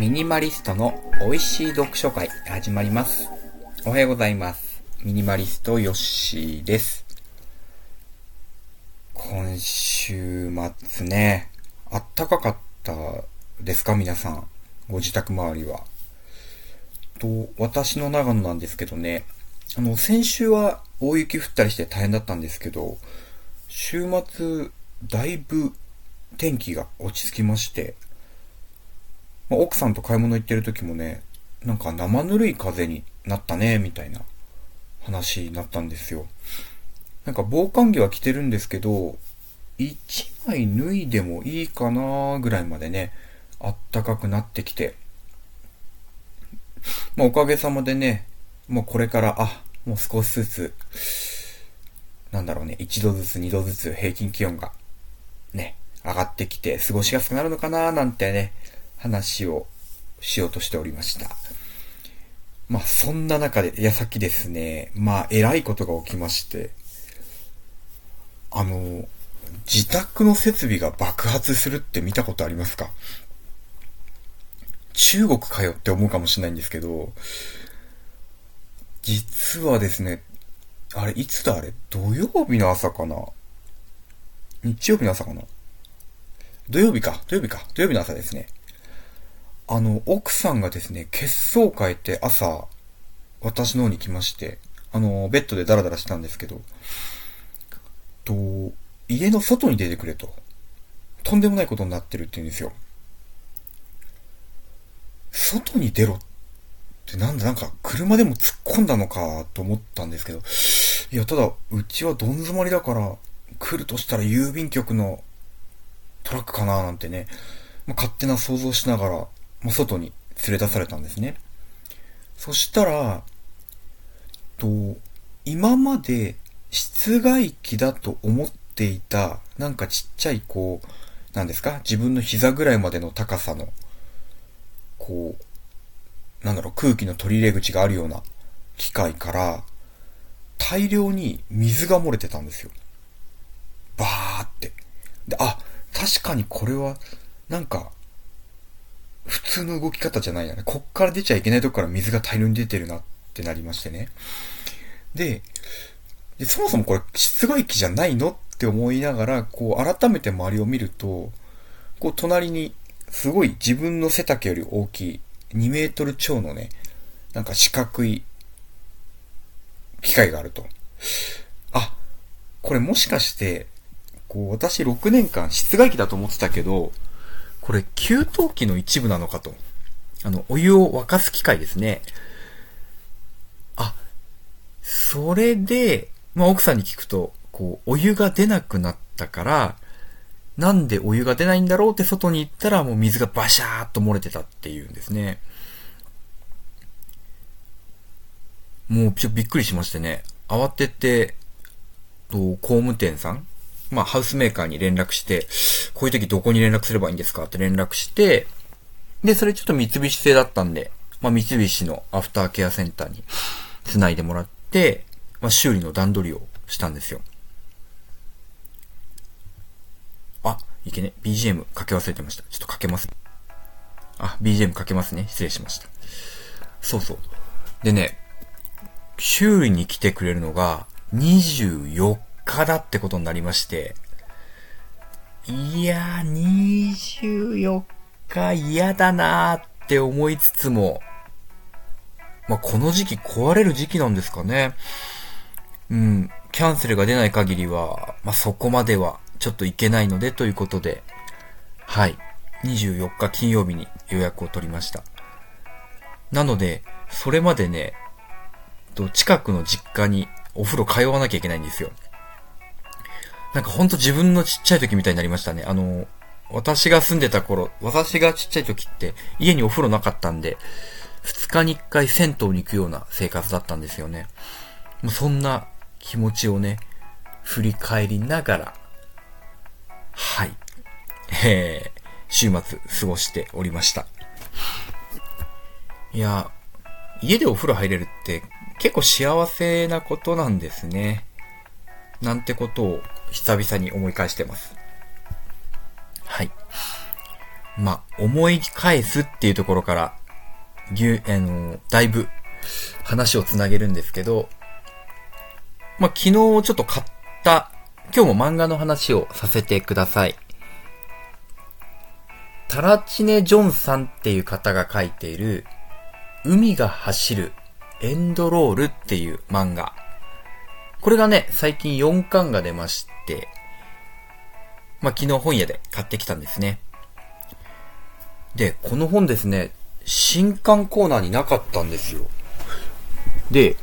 ミニマリストの美味しい読書会始まります。おはようございます。ミニマリストヨッシーです。今週末ね、あったかかったですか皆さん。ご自宅周りは。私の長野なんですけどね、先週は大雪降ったりして大変だったんですけど、週末だいぶ天気が落ち着きまして、奥さんと買い物行ってる時もね、なんか生ぬるい風になったねみたいな話になったんですよ。なんか防寒着は着てるんですけど、一枚脱いでもいいかなぐらいまでね、あったかくなってきて、おかげさまでね、これからもう少しずつ1度ずつ2度ずつ平均気温がね上がってきて過ごしやすくなるのかななんてね話をしようとしておりました。そんな中で、矢先ですね、えらいことが起きまして、自宅の設備が爆発するって見たことありますか？中国かよって思うかもしれないんですけど、実はですね、土曜日の朝かな？日曜日の朝かな？土曜日の朝ですね。奥さんがですね、血相を変えて朝、私の方に来まして、ベッドでダラダラしたんですけど、家の外に出てくれと、とんでもないことになってるって言うんですよ。外に出ろってなんか車でも突っ込んだのかと思ったんですけど、いや、ただ、うちはどん詰まりだから、来るとしたら郵便局のトラックかななんてね、勝手な想像しながら、外に連れ出されたんですね。そしたら、今まで室外機だと思っていた、なんかちっちゃい自分の膝ぐらいまでの高さの、空気の取り入れ口があるような機械から、大量に水が漏れてたんですよ。バーって。で、確かにこれは、普通の動き方じゃないよね。こっから出ちゃいけないとこから水が大量に出てるなってなりましてね。で、そもそもこれ室外機じゃないのって思いながら、改めて周りを見ると、隣にすごい自分の背丈より大きい2メートル超のね、四角い機械があると。これもしかして、私6年間室外機だと思ってたけど、これ、給湯器の一部なのかと。お湯を沸かす機械ですね。それで、奥さんに聞くと、お湯が出なくなったから、なんでお湯が出ないんだろうって外に行ったら、もう水がバシャーっと漏れてたっていうんですね。もう、びっくりしましてね。慌てて、工務店さんハウスメーカーに連絡して、こういう時どこに連絡すればいいんですかって連絡して、で、それちょっと三菱製だったんで、三菱のアフターケアセンターに繋いでもらって、修理の段取りをしたんですよ。BGM かけ忘れてました。ちょっとかけます。BGM かけますね。失礼しました。そう。でね、修理に来てくれるのが24日。だってことになりまして、いやー24日嫌だなーって思いつつも、この時期壊れる時期なんですかね。キャンセルが出ない限りは、そこまではちょっといけないのでということで、24日金曜日に予約を取りました。なのでそれまでね、近くの実家にお風呂通わなきゃいけないんですよ。ほんと自分のちっちゃい時みたいになりましたね。私が住んでた頃、私がちっちゃい時って家にお風呂なかったんで、2日に1回銭湯に行くような生活だったんですよね。そんな気持ちをね、振り返りながら、週末過ごしておりました。いや、家でお風呂入れるって結構幸せなことなんですね。なんてことを久々に思い返してます。まあ、思い返すっていうところから、だいぶ話をつなげるんですけど、まあ、昨日ちょっと買った、今日も漫画の話をさせてください。タラチネ・ジョンさんっていう方が書いている、海が走るエンドロールっていう漫画。これがね、最近4巻が出まして、まあ、昨日本屋で買ってきたんですね。で、この本ですね、新刊コーナーになかったんですよ。で、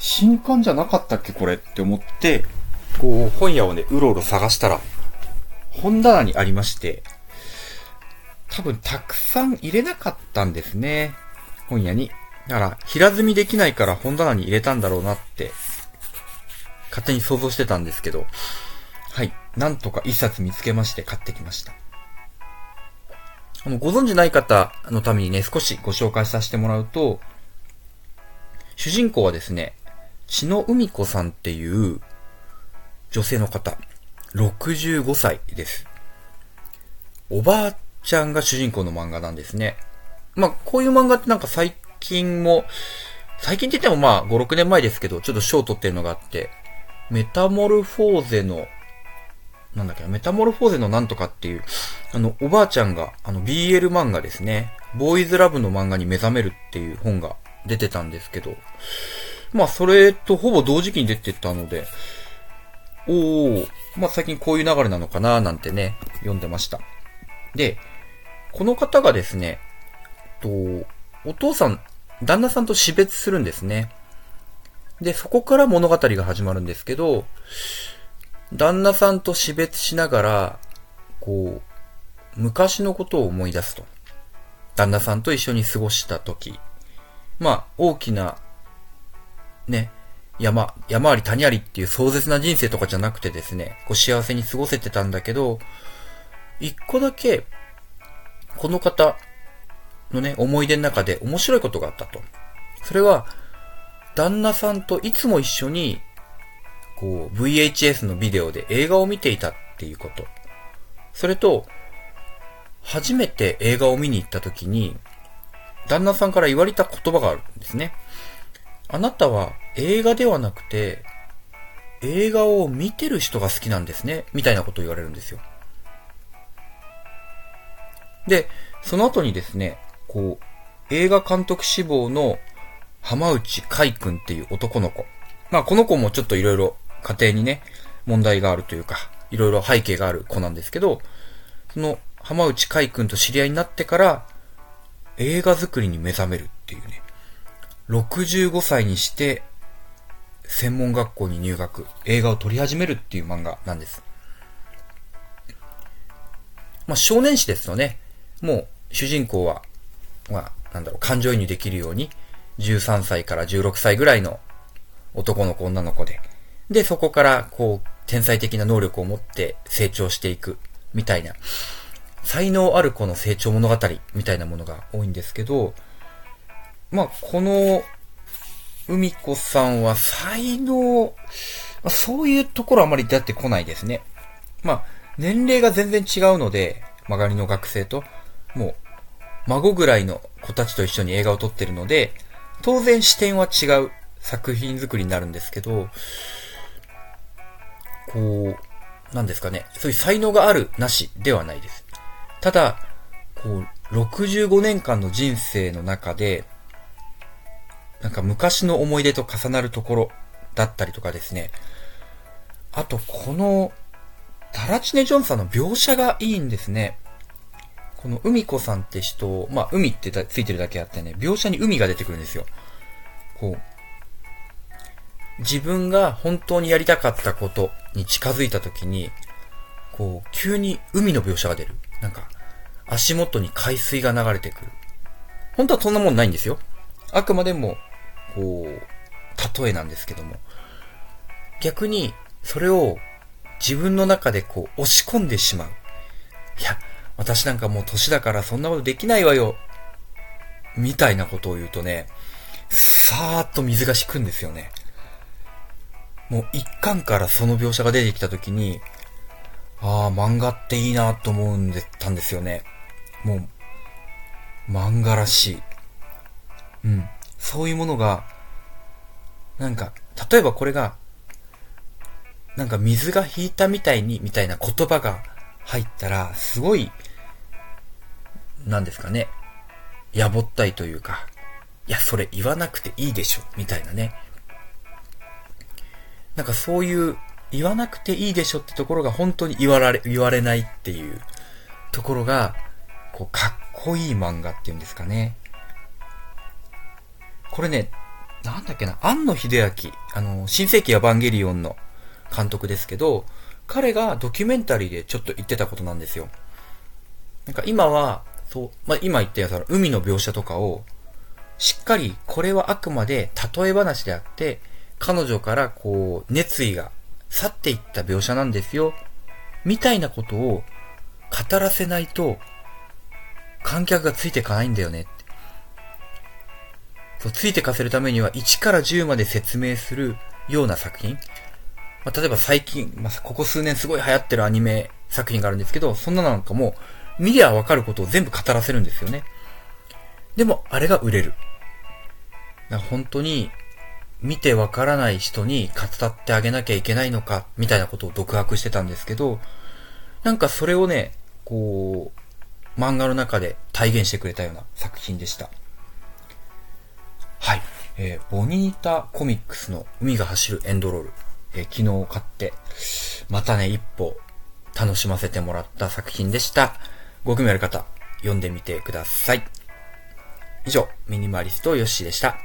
新刊じゃなかったっけこれって思って、こう本屋をね、うろうろ探したら、本棚にありまして、多分たくさん入れなかったんですね。本屋に。だから、平積みできないから本棚に入れたんだろうなって、勝手に想像してたんですけど、はい。なんとか一冊見つけまして買ってきました。ご存じない方のためにね、少しご紹介させてもらうと、主人公はですね、千野海子さんっていう女性の方、65歳です。おばあちゃんが主人公の漫画なんですね。まあ、こういう漫画ってなんか最近って言ってもまあ、5、6年前ですけど、ちょっと賞を取ってるのがあって、メタモルフォーゼのなんとかっていう、おばあちゃんが、BL 漫画ですね。ボーイズラブの漫画に目覚めるっていう本が出てたんですけど、まあ、それとほぼ同時期に出てたので、まあ、最近こういう流れなのかななんてね、読んでました。で、この方がですね、お父さん、旦那さんと死別するんですね。で、そこから物語が始まるんですけど、旦那さんと死別しながら、こう、昔のことを思い出すと。旦那さんと一緒に過ごしたとき。まあ、大きな、ね、山あり谷ありっていう壮絶な人生とかじゃなくてですね、こう幸せに過ごせてたんだけど、一個だけ、この方のね、思い出の中で面白いことがあったと。それは、旦那さんといつも一緒に、こう VHS のビデオで映画を見ていたっていうこと。それと、初めて映画を見に行った時に、旦那さんから言われた言葉があるんですね。あなたは映画ではなくて、映画を見てる人が好きなんですね。みたいなことを言われるんですよ。で、その後にですね、こう、映画監督志望の浜内海くんっていう男の子。まあ、この子もちょっといろいろ家庭にね、問題があるというか、いろいろ背景がある子なんですけど、その浜内海くんと知り合いになってから、映画作りに目覚めるっていうね。65歳にして、専門学校に入学、映画を撮り始めるっていう漫画なんです。まあ、少年誌ですよね。もう、主人公は、まあ、感情移入できるように、13歳から16歳ぐらいの、男の子、女の子で。で、そこから、こう、天才的な能力を持って成長していく、みたいな。才能ある子の成長物語、みたいなものが多いんですけど、まあ、この、海子さんは才能、そういうところあまり出てこないですね。まあ、年齢が全然違うので、周りの学生と、もう、孫ぐらいの子たちと一緒に映画を撮ってるので、当然視点は違う。作品作りになるんですけど、こう、なんですかね、そういう才能がある、なしではないです。ただ、こう、65年間の人生の中で、なんか昔の思い出と重なるところだったりとかですね。あと、この、タラチネ・ジョンさんの描写がいいんですね。この海子さんって人、まあ、海ってついてるだけあってね、描写に海が出てくるんですよ。こう、自分が本当にやりたかったことに近づいたときに、こう、急に海の描写が出る。なんか、足元に海水が流れてくる。本当はそんなもんないんですよ。あくまでも、こう、例えなんですけども。逆に、それを自分の中でこう、押し込んでしまう。いや、私なんかもう歳だからそんなことできないわよ。みたいなことを言うとね、さーっと水が引くんですよね。もう一巻からその描写が出てきたときに、ああ、漫画っていいなと思ったんですよね。もう漫画らしい、うん、そういうものがなんか例えばこれがなんか水が引いたみたいにみたいな言葉が入ったらすごいなんですかね、やぼったいというか、いやそれ言わなくていいでしょみたいなね、なんかそういう言わなくていいでしょってところが本当に言われないっていうところがこうかっこいい漫画っていうんですかね。これね、なんだっけな、庵野秀明、新世紀エヴァンゲリオンの監督ですけど、彼がドキュメンタリーでちょっと言ってたことなんですよ。なんか今はそう、まあ、今言ったやつは海の描写とかをしっかり、これはあくまで例え話であって彼女からこう熱意が去っていった描写なんですよみたいなことを語らせないと観客がついてかないんだよねって。そう、ついてかせるためには1から10まで説明するような作品、まあ、例えば最近、まあ、ここ数年すごい流行ってるアニメ作品があるんですけど、そんななんかもう見りゃわかることを全部語らせるんですよね。でもあれが売れる。だから本当に見てわからない人に語ってあげなきゃいけないのかみたいなことを独白してたんですけど、なんかそれをねこう漫画の中で体現してくれたような作品でした。はい、ボニータコミックスの海が走るエンドロール、昨日買ってまたね一歩楽しませてもらった作品でした。ご興味ある方読んでみてください。以上、ミニマリストよっしーでした。